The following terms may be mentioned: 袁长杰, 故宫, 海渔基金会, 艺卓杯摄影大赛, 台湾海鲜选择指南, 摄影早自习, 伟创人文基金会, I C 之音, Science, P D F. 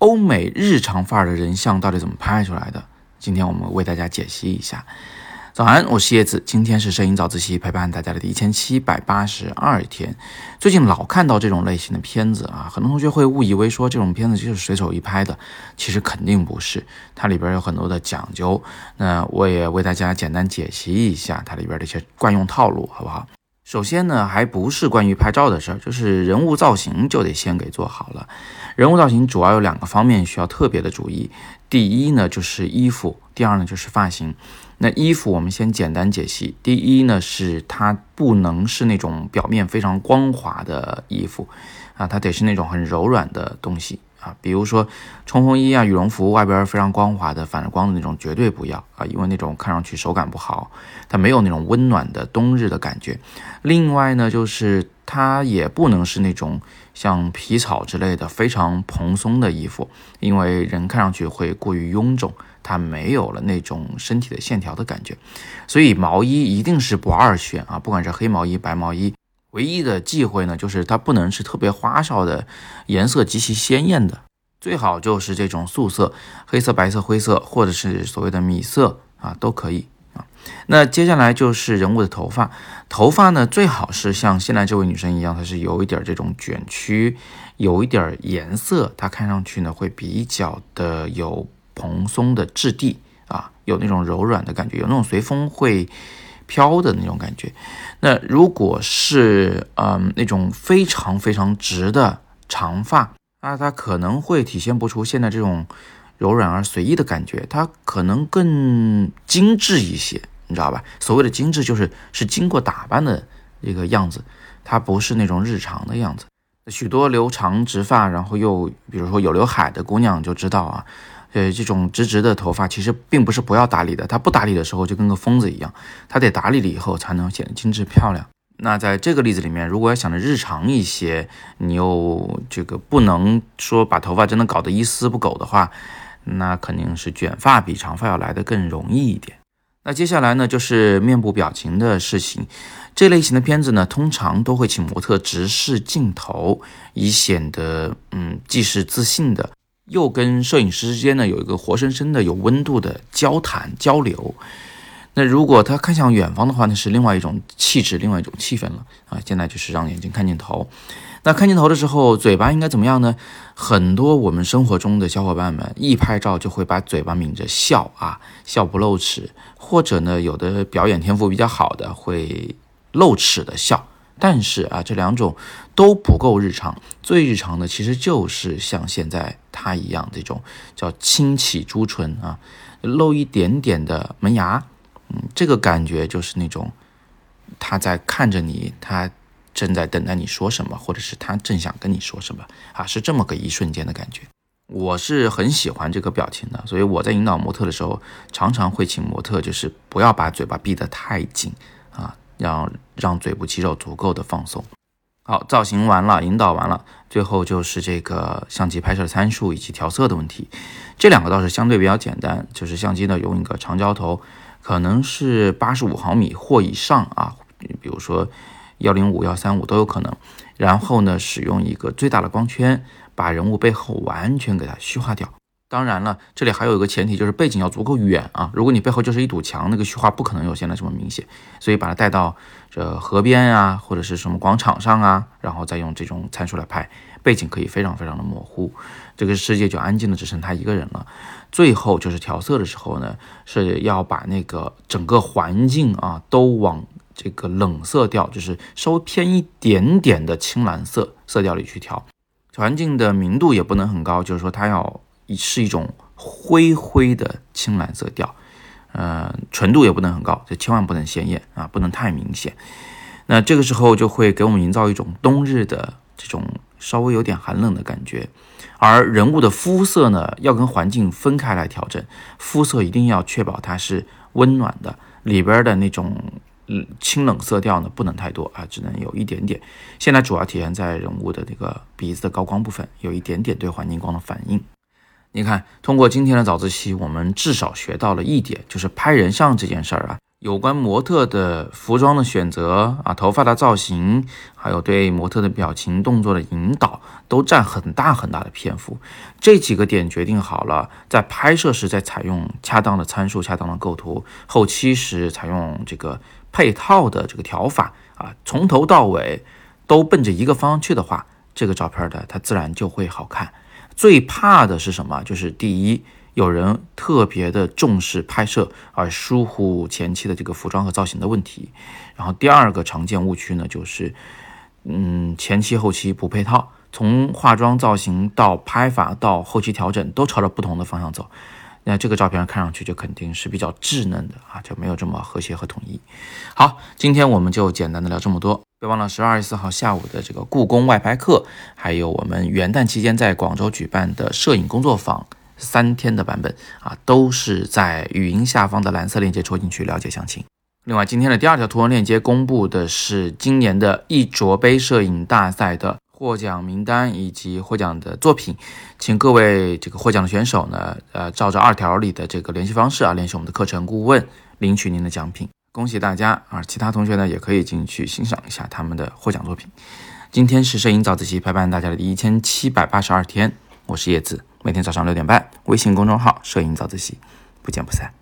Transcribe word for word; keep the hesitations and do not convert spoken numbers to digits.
欧美日常范儿的人像到底怎么拍出来的？今天我们为大家解析一下。早安，我是叶子，今天是摄影早自习陪伴大家的第一千七百八十二天。最近老看到这种类型的片子啊，很多同学会误以为说这种片子就是随手一拍的，其实肯定不是，它里边有很多的讲究。那我也为大家简单解析一下它里边的一些惯用套路，好不好？首先呢，还不是关于拍照的事儿，就是人物造型就得先给做好了。人物造型主要有两个方面需要特别的注意，第一呢就是衣服，第二呢就是发型。那衣服我们先简单解析，第一呢是它不能是那种表面非常光滑的衣服啊，它得是那种很柔软的东西啊，比如说冲锋衣啊、羽绒服，外边非常光滑的反着光的那种绝对不要啊，因为那种看上去手感不好，它没有那种温暖的冬日的感觉。另外呢，就是它也不能是那种像皮草之类的非常蓬松的衣服，因为人看上去会过于臃肿，它没有了那种身体的线条的感觉。所以毛衣一定是不二选啊，不管是黑毛衣、白毛衣，唯一的忌讳呢，就是它不能是特别花哨的，颜色极其鲜艳的，最好就是这种素色，黑色、白色、灰色，或者是所谓的米色啊，都可以啊。那接下来就是人物的头发，头发呢最好是像现在这位女生一样，它是有一点这种卷曲，有一点颜色，它看上去呢会比较的有蓬松的质地啊，有那种柔软的感觉，有那种随风会飘的那种感觉。那如果是嗯那种非常非常直的长发，那它可能会体现不出现在这种柔软而随意的感觉，它可能更精致一些，你知道吧？所谓的精致就是是经过打扮的一个样子，它不是那种日常的样子。许多留长直发，然后又比如说有刘海的姑娘就知道啊。呃，这种直直的头发其实并不是不要打理的，它不打理的时候就跟个疯子一样，它得打理了以后才能显得精致漂亮。那在这个例子里面，如果要想着日常一些，你又这个不能说把头发真的搞得一丝不苟的话，那肯定是卷发比长发要来得更容易一点。那接下来呢，就是面部表情的事情。这类型的片子呢，通常都会请模特直视镜头，以显得嗯既是自信的，又跟摄影师之间呢有一个活生生的有温度的交谈交流。那如果他看向远方的话，那是另外一种气质，另外一种气氛了啊！现在就是让眼睛看镜头。那看镜头的时候，嘴巴应该怎么样呢？很多我们生活中的小伙伴们一拍照就会把嘴巴抿着笑啊，笑不露齿，或者呢有的表演天赋比较好的会露齿的笑。但是啊，这两种都不够日常，最日常的其实就是像现在他一样这种叫轻启朱唇啊，露一点点的门牙，嗯，这个感觉就是那种他在看着你，他正在等待你说什么，或者是他正想跟你说什么啊，是这么个一瞬间的感觉。我是很喜欢这个表情的，所以我在引导模特的时候，常常会请模特就是不要把嘴巴闭得太紧啊。让让嘴部肌肉足够的放松。好，造型完了，引导完了，最后就是这个相机拍摄参数以及调色的问题。这两个倒是相对比较简单，就是相机呢用一个长焦头，可能是八十五毫米或以上啊，比如说一零五、一三五都有可能。然后呢，使用一个最大的光圈，把人物背后完全给它虚化掉。当然了，这里还有一个前提，就是背景要足够远啊。如果你背后就是一堵墙，那个虚化不可能有现在这么明显，所以把它带到这河边啊，或者是什么广场上啊，然后再用这种参数来拍，背景可以非常非常的模糊，这个世界就安静的只剩他一个人了。最后就是调色的时候呢，是要把那个整个环境啊都往这个冷色调，就是稍微偏一点点的青蓝色色调里去调，环境的明度也不能很高，就是说它要是一种灰灰的青蓝色调，呃，纯度也不能很高，就千万不能鲜艳啊，不能太明显。那这个时候就会给我们营造一种冬日的这种稍微有点寒冷的感觉。而人物的肤色呢，要跟环境分开来调整，肤色一定要确保它是温暖的，里边的那种清冷色调呢不能太多啊，只能有一点点。现在主要体现在人物的那个鼻子的高光部分，有一点点对环境光的反应。你看，通过今天的早自习，我们至少学到了一点，就是拍人像这件事儿啊，有关模特的服装的选择啊，头发的造型，还有对模特的表情动作的引导，都占很大很大的篇幅。这几个点决定好了，在拍摄时再采用恰当的参数、恰当的构图，后期时采用这个配套的这个调法啊，从头到尾都奔着一个方向去的话，这个照片的它自然就会好看。最怕的是什么？就是第一，有人特别的重视拍摄而疏忽前期的这个服装和造型的问题。然后第二个常见误区呢，就是嗯前期后期不配套，从化妆造型到拍法到后期调整都朝着不同的方向走，那这个照片看上去就肯定是比较稚嫩的啊，就没有这么和谐和统一。好，今天我们就简单的聊这么多。别忘了十月二十四号下午的这个故宫外拍课，还有我们元旦期间在广州举办的摄影工作坊三天的版本啊，都是在语音下方的蓝色链接戳进去了解详情。另外，今天的第二条图文链接公布的是今年的一卓杯摄影大赛的获奖名单以及获奖的作品，请各位这个获奖的选手呢，呃，照着二条里的这个联系方式啊，联系我们的课程顾问领取您的奖品。恭喜大家啊！其他同学呢也可以进去欣赏一下他们的获奖作品。今天是摄影早自习陪伴大家的第一千七百八十二天，我是叶子。每天早上六点半，微信公众号“摄影早自习”，不见不散。